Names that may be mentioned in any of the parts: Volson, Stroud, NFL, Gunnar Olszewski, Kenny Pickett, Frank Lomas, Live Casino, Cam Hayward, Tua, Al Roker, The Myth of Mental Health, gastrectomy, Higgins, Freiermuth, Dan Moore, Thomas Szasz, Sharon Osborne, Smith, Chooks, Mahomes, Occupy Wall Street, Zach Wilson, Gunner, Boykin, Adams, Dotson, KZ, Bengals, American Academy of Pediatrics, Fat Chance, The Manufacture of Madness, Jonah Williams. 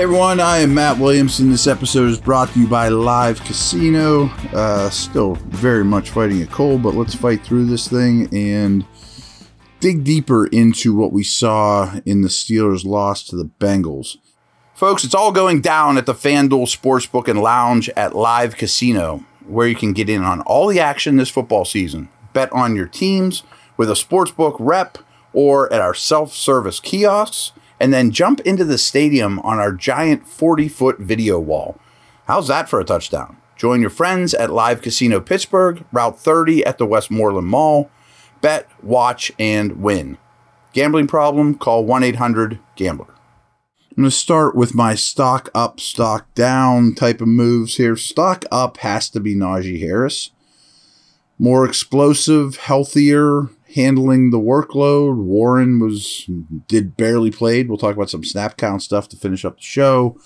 Hey everyone, I am Matt Williamson. This episode is brought to you by Live Casino. Still very much fighting a cold, but let's fight through this thing and dig deeper into what we saw in the Steelers' loss to the Bengals. Folks, it's all going down at the FanDuel Sportsbook and Lounge at Live Casino, where you can get in on all the action this football season. Bet on your teams with a sportsbook rep or at our self-service kiosks. And then jump into the stadium on our giant 40-foot video wall. How's that for a touchdown? Join your friends at Live Casino Pittsburgh, Route 30 at the Westmoreland Mall. Bet, watch, and win. Gambling problem? Call 1-800-GAMBLER. I'm going to start with my stock up, stock down type of moves here. Stock up has to be Najee Harris. More explosive, healthier, handling the workload. Warren barely played. We'll talk about some snap count stuff to finish up the show.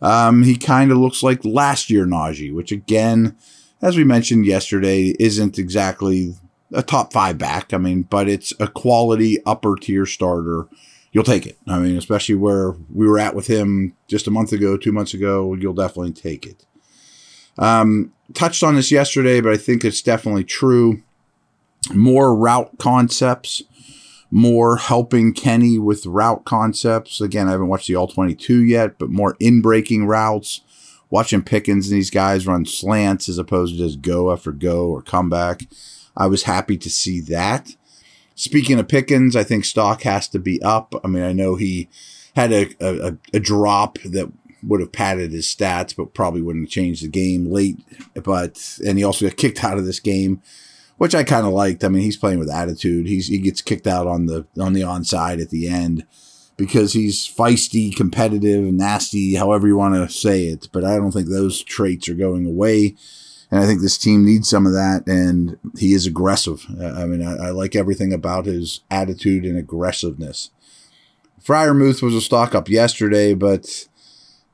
He kind of looks like last year Najee, which again, as we mentioned yesterday, isn't exactly a top five back. I mean, but it's a quality upper tier starter. You'll take it. I mean, especially where we were at with him just a month ago, 2 months ago, you'll definitely take it. Touched on this yesterday, but I think it's definitely true. More route concepts, more helping Kenny with route concepts. Again, I haven't watched the All-22 yet, but more in-breaking routes, watching Pickens and these guys run slants as opposed to just go after go or comeback. I was happy to see that. Speaking of Pickens, I think stock has to be up. I mean, I know he had a drop that would have padded his stats, but probably wouldn't have changed the game late. And he also got kicked out of this game, which I kind of liked. I mean, he's playing with attitude. He gets kicked out on the onside at the end because he's feisty, competitive, nasty, however you want to say it. But I don't think those traits are going away. And I think this team needs some of that. And he is aggressive. I mean, I like everything about his attitude and aggressiveness. Freiermuth was a stock up yesterday, but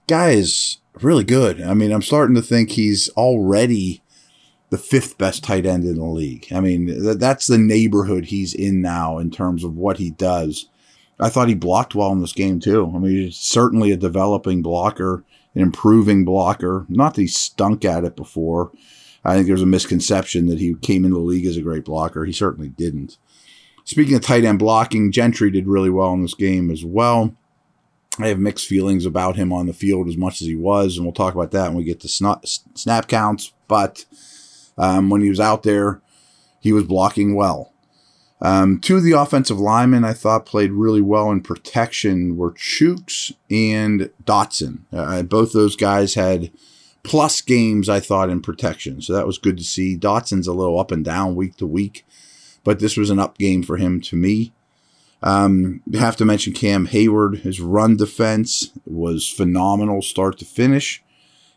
guy is really good. I mean, I'm starting to think he's already the fifth best tight end in the league. I mean, that's the neighborhood he's in now in terms of what he does. I thought he blocked well in this game too. I mean, he's certainly a developing blocker, an improving blocker. Not that he stunk at it before. I think there's a misconception that he came into the league as a great blocker. He certainly didn't. Speaking of tight end blocking, Gentry did really well in this game as well. I have mixed feelings about him on the field as much as he was, and we'll talk about that when we get to snap counts, but when he was out there, he was blocking well. Two of the offensive linemen I thought played really well in protection were Chooks and Dotson. Both those guys had plus games, I thought, in protection. So that was good to see. Dotson's a little up and down week to week, but this was an up game for him to me. Have to mention Cam Hayward. His run defense was phenomenal start to finish,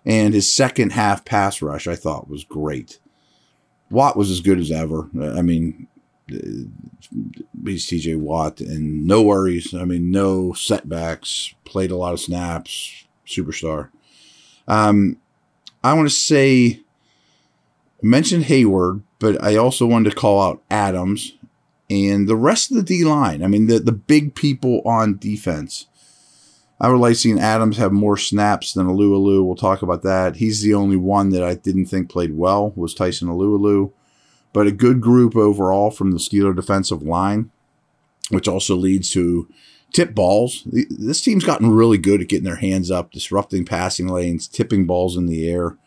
and his second half pass rush I thought was great. Watt was as good as ever. I mean, he's TJ Watt, and no worries. I mean, no setbacks. Played a lot of snaps. Superstar. I want to say, mentioned Hayward, but I also wanted to call out Adams and the rest of the D-line. I mean, the big people on defense. I would like seeing Adams have more snaps than Alualu. We'll talk about that. He's the only one that I didn't think played well was Tyson Alualu. But a good group overall from the Steeler defensive line, which also leads to tip balls. This team's gotten really good at getting their hands up, disrupting passing lanes, tipping balls in the air.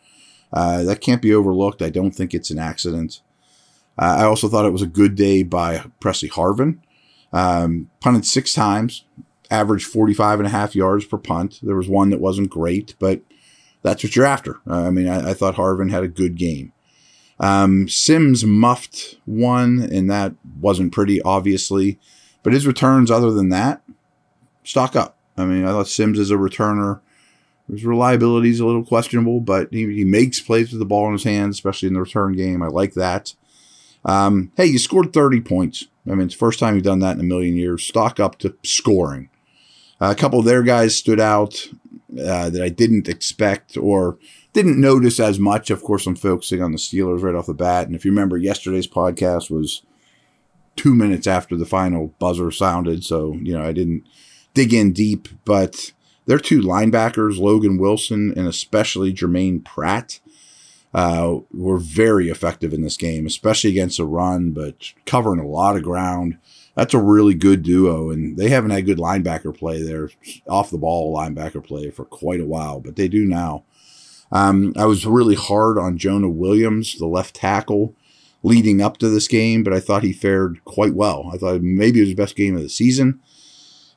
That can't be overlooked. I don't think it's an accident. I also thought it was a good day by Presley Harvin. Punted 6 times. Average 45.5 yards per punt. There was one that wasn't great, but that's what you're after. I mean, I thought Harvin had a good game. Sims muffed one, and that wasn't pretty, obviously. But his returns, other than that, stock up. I mean, I thought Sims is a returner. His reliability is a little questionable, but he makes plays with the ball in his hands, especially in the return game. I like that. Hey, you scored 30 points. I mean, it's the first time you've done that in a million years. Stock up to scoring. A couple of their guys stood out that I didn't expect or didn't notice as much. Of course, I'm focusing on the Steelers right off the bat. And if you remember, yesterday's podcast was 2 minutes after the final buzzer sounded. So, you know, I didn't dig in deep, but Their two linebackers, Logan Wilson and especially Jermaine Pratt, were very effective in this game, especially against the run, but covering a lot of ground. That's a really good duo, and they haven't had good linebacker play there, off-the-ball linebacker play for quite a while, but they do now. I was really hard on Jonah Williams, the left tackle, leading up to this game, but I thought he fared quite well. I thought maybe it was his best game of the season.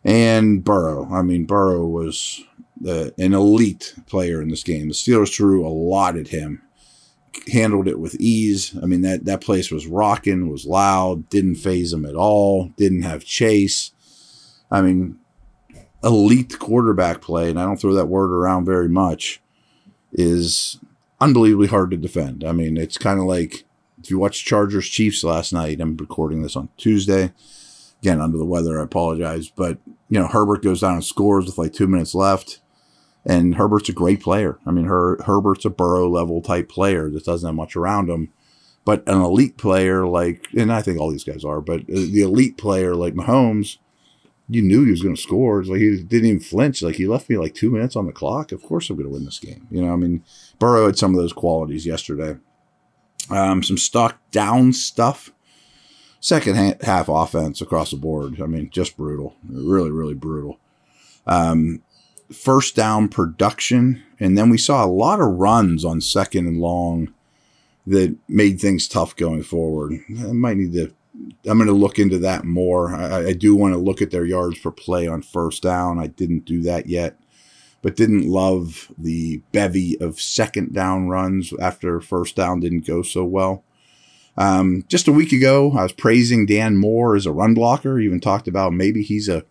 And Burrow. I mean, Burrow was an elite player in this game. The Steelers threw a lot at him, handled it with ease. I mean, that place was rocking, was loud, didn't phase him at all, didn't have chase. I mean, elite quarterback play, and I don't throw that word around very much, is unbelievably hard to defend. I mean, it's kind of like if you watch Chargers Chiefs last night, I'm recording this on Tuesday. Again, under the weather, I apologize. But, you know, Herbert goes down and scores with like 2 minutes left. And Herbert's a great player. I mean, Herbert's a Burrow-level type player that doesn't have much around him. But an elite player like, and I think all these guys are, but the elite player like Mahomes, you knew he was going to score. It's like he didn't even flinch. Like, he left me like 2 minutes on the clock. Of course I'm going to win this game. You know, I mean, Burrow had some of those qualities yesterday. Some stock down stuff. Second half offense across the board. I mean, just brutal. Really, really brutal. First down production. And then we saw a lot of runs on second and long that made things tough going forward. I'm going to look into that more. I do want to look at their yards per play on first down. I didn't do that yet, but didn't love the bevy of second down runs after first down didn't go so well. Just a week ago, I was praising Dan Moore as a run blocker. Even talked about maybe he's a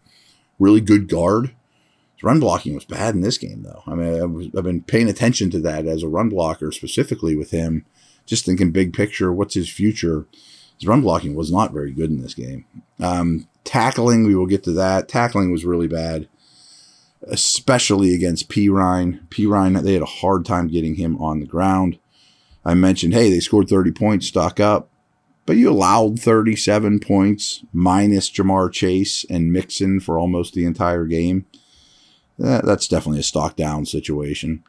really good guard. His run blocking was bad in this game, though. I mean, I've been paying attention to that as a run blocker specifically with him. Just thinking big picture, what's his future? His run blocking was not very good in this game. Tackling, we will get to that. Tackling was really bad, especially against Perine. Perine, they had a hard time getting him on the ground. I mentioned, hey, they scored 30 points, stock up, but you allowed 37 points minus Jamar Chase and Mixon for almost the entire game. That's definitely a stock down situation.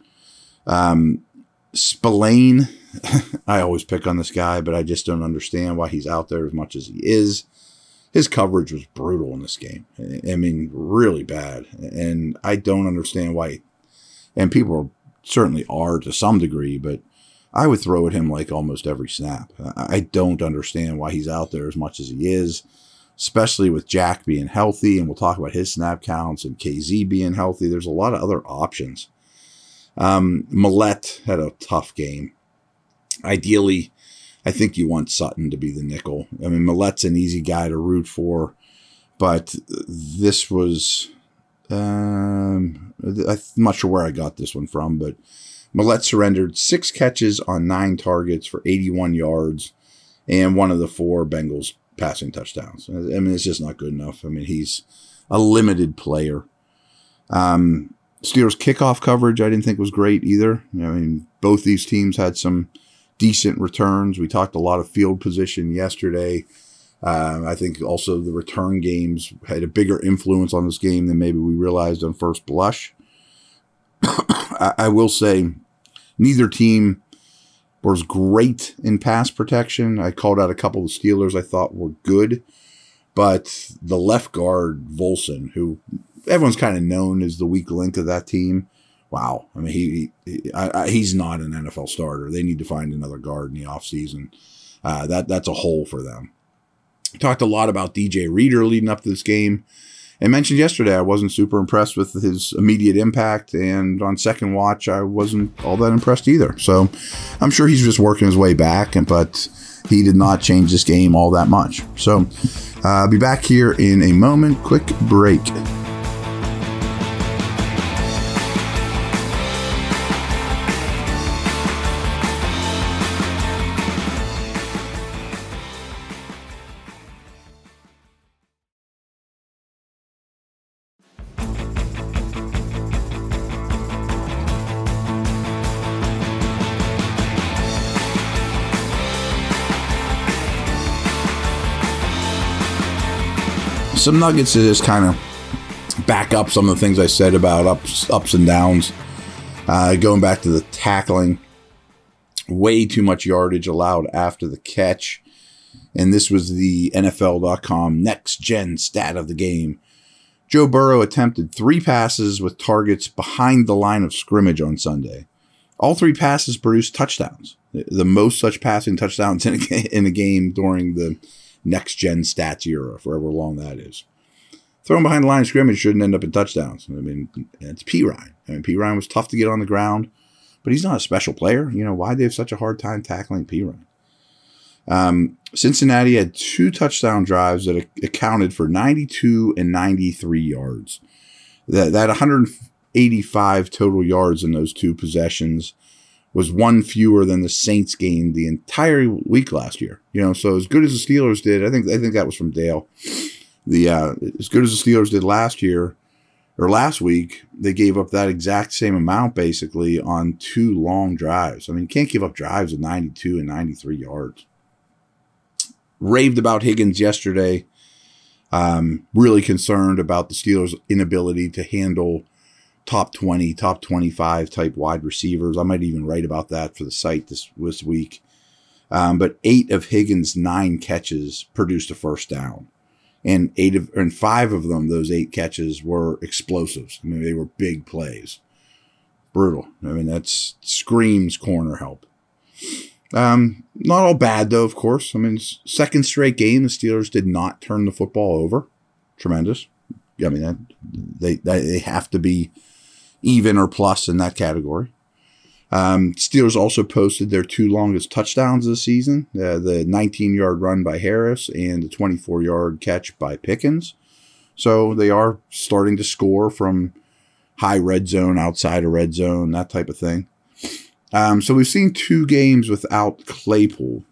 Spillane, I always pick on this guy, but I just don't understand why he's out there as much as he is. His coverage was brutal in this game. I mean, really bad. And I don't understand why. And people certainly are to some degree, but I would throw at him like almost every snap. I don't understand why he's out there as much as he is, especially with Jack being healthy, and we'll talk about his snap counts and KZ being healthy. There's a lot of other options. Millett had a tough game. Ideally, I think you want Sutton to be the nickel. I mean, Millett's an easy guy to root for, but this was I'm not sure where I got this one from, but Millett surrendered 6 catches on 9 targets for 81 yards and one of the 4 Bengals passing touchdowns. I mean, it's just not good enough. I mean, he's a limited player. Steelers kickoff coverage I didn't think was great either. I mean, both these teams had some decent returns. We talked a lot of field position yesterday. I think also the return games had a bigger influence on this game than maybe we realized on first blush. I will say neither team was great in pass protection. I called out a couple of Steelers I thought were good, but the left guard, Volson, who everyone's kind of known as the weak link of that team, wow. I mean, he's not an NFL starter. They need to find another guard in the offseason. That's a hole for them. Talked a lot about DJ Reader leading up to this game. I mentioned yesterday I wasn't super impressed with his immediate impact, and on second watch I wasn't all that impressed either. So I'm sure he's just working his way back, but he did not change this game all that much. So I'll be back here in a moment. Quick break. Some nuggets that just kind of back up some of the things I said about ups and downs. Going back to the tackling, way too much yardage allowed after the catch. And this was the NFL.com next-gen stat of the game. Joe Burrow attempted 3 passes with targets behind the line of scrimmage on Sunday. All 3 passes produced touchdowns, the most such passing touchdowns in a game during the next-gen stats era, for however long that is. Throwing behind the line of scrimmage shouldn't end up in touchdowns. I mean, it's Perine. I mean, Perine was tough to get on the ground, but he's not a special player. You know, why they have such a hard time tackling Perine? Cincinnati had 2 touchdown drives that accounted for 92 and 93 yards. That 185 total yards in those 2 possessions was 1 fewer than the Saints gained the entire week last year. You know, so as good as the Steelers did, I think that was from Dale. As good as the Steelers did last year or last week, they gave up that exact same amount basically on 2 long drives. I mean, you can't give up drives of 92 and 93 yards. Raved about Higgins yesterday. Really concerned about the Steelers' inability to handle top 20, top 25 type wide receivers. I might even write about that for the site this week. But 8 of Higgins' 9 catches produced a first down. And 5 of them, those 8 catches, were explosives. I mean, they were big plays. Brutal. I mean, that screams corner help. Not all bad, though, of course. I mean, second straight game, the Steelers did not turn the football over. Tremendous. I mean, they have to be even or plus in that category. Steelers also posted their 2 longest touchdowns this season, the 19-yard run by Harris and the 24-yard catch by Pickens. So they are starting to score from high red zone, outside of red zone, that type of thing. So we've seen 2 games without Claypool.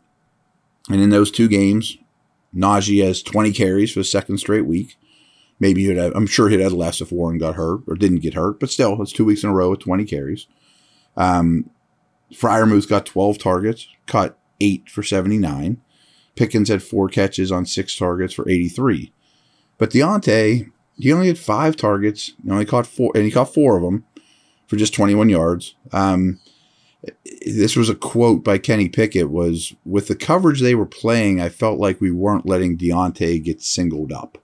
And in those 2 games, Najee has 20 carries for the second straight week. Maybe I'm sure he'd have less if Warren got hurt or didn't get hurt. But still, it's 2 weeks in a row with 20 carries. Freiermuth got 12 targets, caught 8 for 79. Pickens had 4 catches on 6 targets for 83. But Deontay, he only had 5 targets. He only caught 4, and he caught 4 of them for just 21 yards. This was a quote by Kenny Pickett was, with the coverage they were playing, I felt like we weren't letting Deontay get singled up.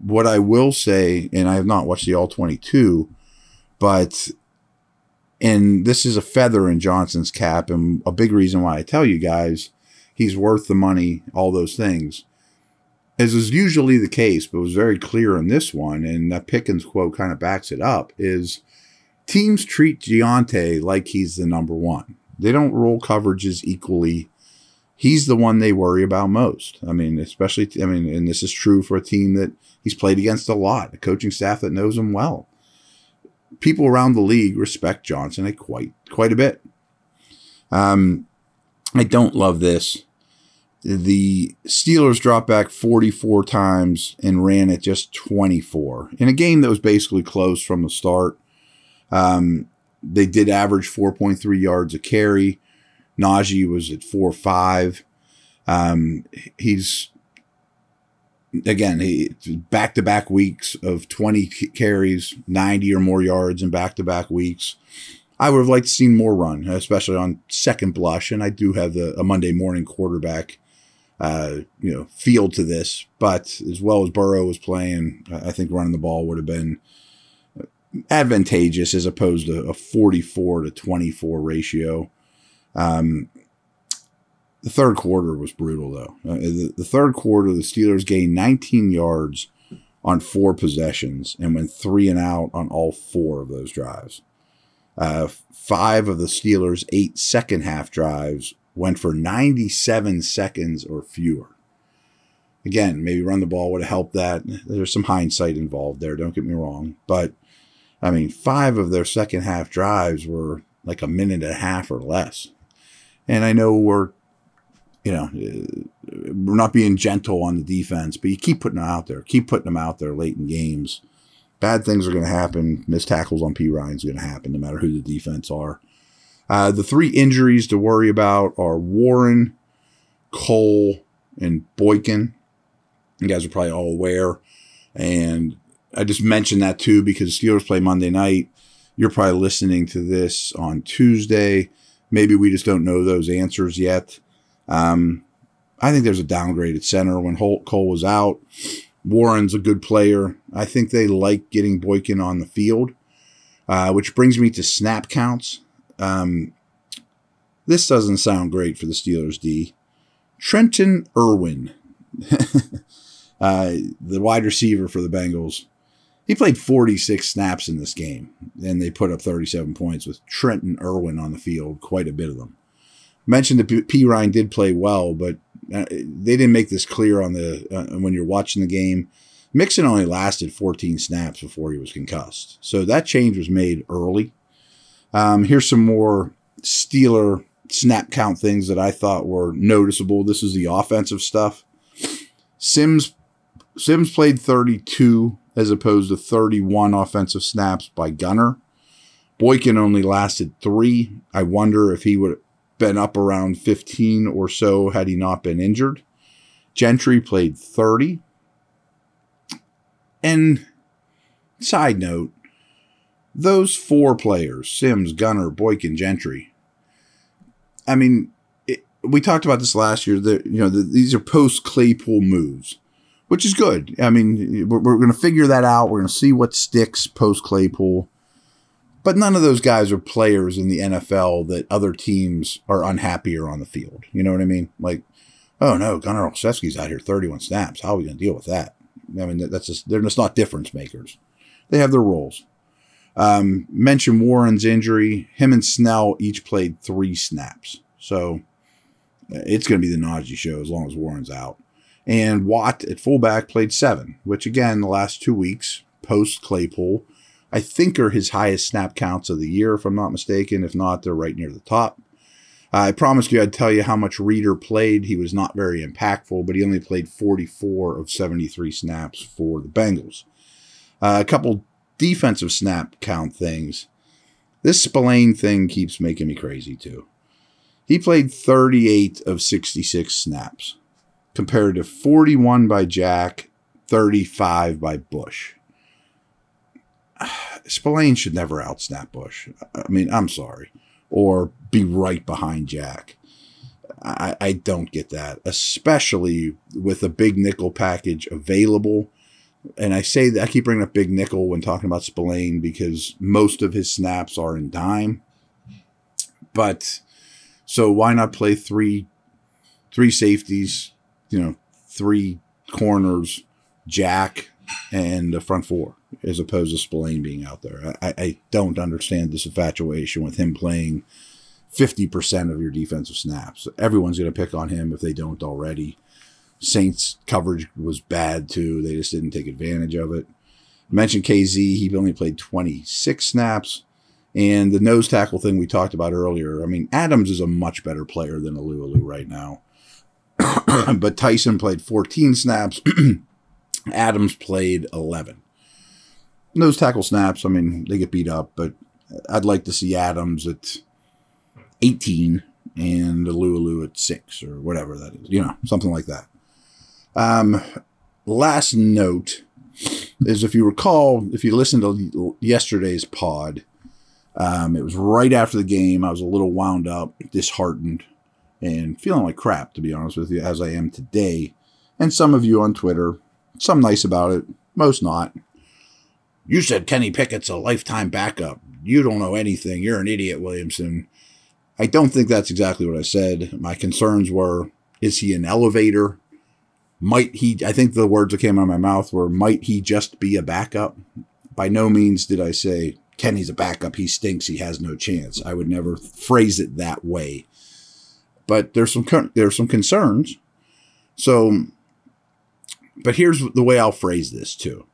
What I will say, and I have not watched the All-22, but, and this is a feather in Johnson's cap, and a big reason why I tell you guys he's worth the money, all those things, as is usually the case, but was very clear in this one, and that Pickens quote kind of backs it up, is teams treat Giante like he's the number one. They don't roll coverages equally. He's the one they worry about most. I mean, especially, and this is true for a team that he's played against a lot, a coaching staff that knows him well. People around the league respect Johnson quite a bit. I don't love this. The Steelers dropped back 44 times and ran at just 24 in a game that was basically close from the start. They did average 4.3 yards a carry. Najee was at 4.5. He's, again, back-to-back weeks of 20 carries, 90 or more yards in back-to-back weeks. I would have liked to see more run, especially on second blush, and I do have a Monday morning quarterback feel to this, but as well as Burrow was playing, I think running the ball would have been advantageous as opposed to a 44-24 ratio. The third quarter was brutal, though. The third quarter, the Steelers gained 19 yards on 4 possessions and went 3 and out on all 4 of those drives. 5 of the Steelers' 8 second-half drives went for 97 seconds or fewer. Again, maybe run the ball would have helped that. There's some hindsight involved there, don't get me wrong, but I mean, 5 of their second-half drives were like a minute and a half or less. And I know we're not being gentle on the defense, but you keep putting them out there. Keep putting them out there late in games. Bad things are going to happen. Missed tackles on Perine is going to happen no matter who the defense are. The 3 injuries to worry about are Warren, Cole, and Boykin. You guys are probably all aware. And I just mentioned that too because the Steelers play Monday night. You're probably listening to this on Tuesday. Maybe we just don't know those answers yet. I think there's a downgrade at center. When Cole was out, Warren's a good player. I think they like getting Boykin on the field, which brings me to snap counts. This doesn't sound great for the Steelers D. Trenton Irwin, the wide receiver for the Bengals. He played 46 snaps in this game, and they put up 37 points with Trenton Irwin on the field, quite a bit of them. Mentioned that Perine did play well, but they didn't make this clear on the when you're watching the game. Mixon only lasted 14 snaps before he was concussed, so that change was made early. Here's some more Steeler snap count things that I thought were noticeable. This is the offensive stuff. Sims played 32 as opposed to 31 offensive snaps by Gunner. Boykin only lasted 3. I wonder if he would have been up around 15 or so had he not been injured. Gentry played 30. And side note, those 4 players, Sims, Gunner, Boykin, Gentry, I mean, we talked about this last year. These are post-Claypool moves, which is good. I mean, we're going to figure that out. We're going to see what sticks post-Claypool. But none of those guys are players in the NFL that other teams are unhappier on the field. You know what I mean? Like, oh, no, Gunnar Olszewski's out here 31 snaps. How are we going to deal with that? I mean, they're just not difference makers. They have their roles. Mention Warren's injury. Him and Snell each played 3 snaps. So it's going to be the Najee show as long as Warren's out. And Watt at fullback played 7, which, again, the last 2 weeks post-Claypool, I think are his highest snap counts of the year, if I'm not mistaken. If not, they're right near the top. I promised you I'd tell you how much Reader played. He was not very impactful, but he only played 44 of 73 snaps for the Bengals. A couple defensive snap count things. This Spillane thing keeps making me crazy, too. He played 38 of 66 snaps, compared to 41 by Jack, 35 by Bush. Spillane should never outsnap Bush. I mean, I'm sorry. Or be right behind Jack. I don't get that, especially with a big nickel package available. And I say that, I keep bringing up big nickel when talking about Spillane because most of his snaps are in dime. But so why not play three safeties, 3 corners, Jack, and a front 4, as opposed to Spillane being out there. I don't understand this infatuation with him playing 50% of your defensive snaps. Everyone's going to pick on him if they don't already. Saints coverage was bad, too. They just didn't take advantage of it. I mentioned KZ. He only played 26 snaps. And the nose tackle thing we talked about earlier. I mean, Adams is a much better player than Alualu right now. But Tyson played 14 snaps. Adams played 11. Nose tackle snaps, I mean, they get beat up, but I'd like to see Adams at 18 and Alualu at 6 or whatever that is, something like that. Last note is, if you recall, if you listened to yesterday's pod, it was right after the game. I was a little wound up, disheartened, and feeling like crap, to be honest with you, as I am today. And some of you on Twitter, some nice about it, most not. You said Kenny Pickett's a lifetime backup. You don't know anything. You're an idiot, Williamson. I don't think that's exactly what I said. My concerns were, is he an elevator? I think the words that came out of my mouth were, might he just be a backup? By no means did I say, Kenny's a backup. He stinks. He has no chance. I would never phrase it that way. But there's some concerns. So, but here's the way I'll phrase this too.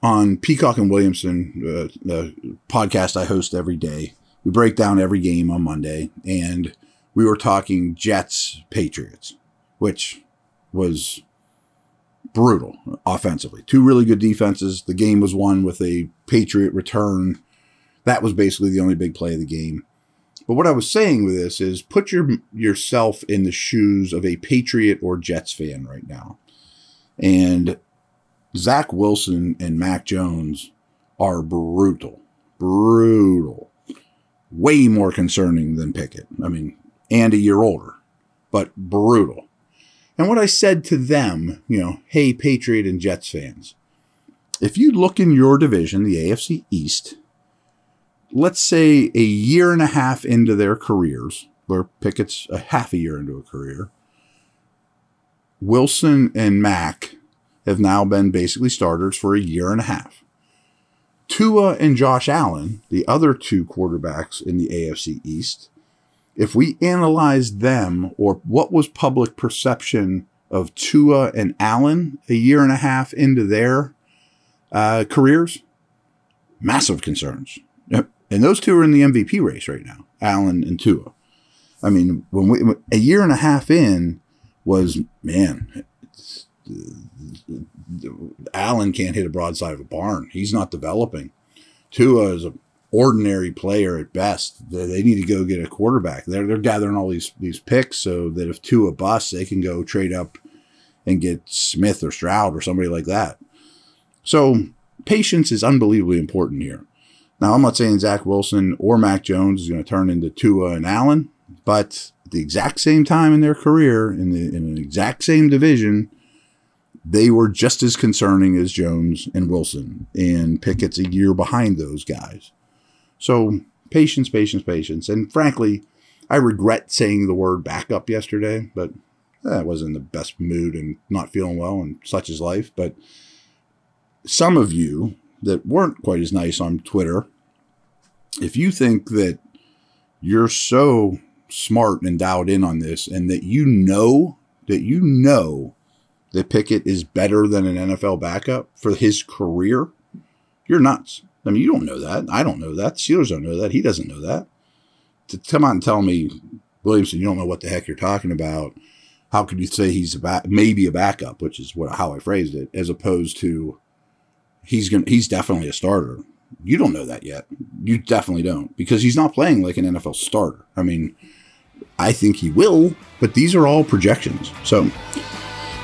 On Peacock and Williamson, the podcast I host every day, we break down every game on Monday, and we were talking Jets-Patriots, which was brutal offensively. 2 really good defenses. The game was won with a Patriot return. That was basically the only big play of the game. But what I was saying with this is, put yourself in the shoes of a Patriot or Jets fan right now. And Zach Wilson and Mac Jones are brutal. Brutal. Way more concerning than Pickett. I mean, and a year older, but brutal. And what I said to them, you know, hey, Patriot and Jets fans, if you look in your division, the AFC East, let's say a year and a half into their careers, where Pickett's a half a year into a career, Wilson and Mack have now been basically starters for a year and a half. Tua and Josh Allen, the other two quarterbacks in the AFC East, if we analyze them or what was public perception of Tua and Allen a year and a half into their careers, massive concerns. Yep. And those two are in the MVP race right now, Allen and Tua. I mean, when we a year and a half in was, man, Allen can't hit a broadside of a barn. He's not developing. Tua is an ordinary player at best. They need to go get a quarterback. They're gathering all these picks so that if Tua busts, they can go trade up and get Smith or Stroud or somebody like that. So patience is unbelievably important here. Now, I'm not saying Zach Wilson or Mac Jones is going to turn into Tua and Allen, but at the exact same time in their career, in the exact same division, they were just as concerning as Jones and Wilson, and Pickett's a year behind those guys. So patience, patience, patience. And frankly, I regret saying the word backup yesterday, but I was in the best mood and not feeling well, and such is life. But some of you that weren't quite as nice on Twitter, if you think that you're so smart and dialed in on this and that you know that Pickett is better than an NFL backup for his career, you're nuts. I mean, you don't know that. I don't know that. Steelers don't know that. He doesn't know that. To come out and tell me, Williamson, you don't know what the heck you're talking about. How could you say he's maybe a backup, which is how I phrased it, as opposed to he's definitely a starter. You don't know that yet. You definitely don't, because he's not playing like an NFL starter. I mean, I think he will, but these are all projections. So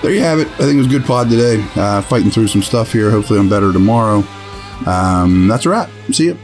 there you have it. I think it was a good pod today. Fighting through some stuff here. Hopefully I'm better tomorrow. That's a wrap. See ya.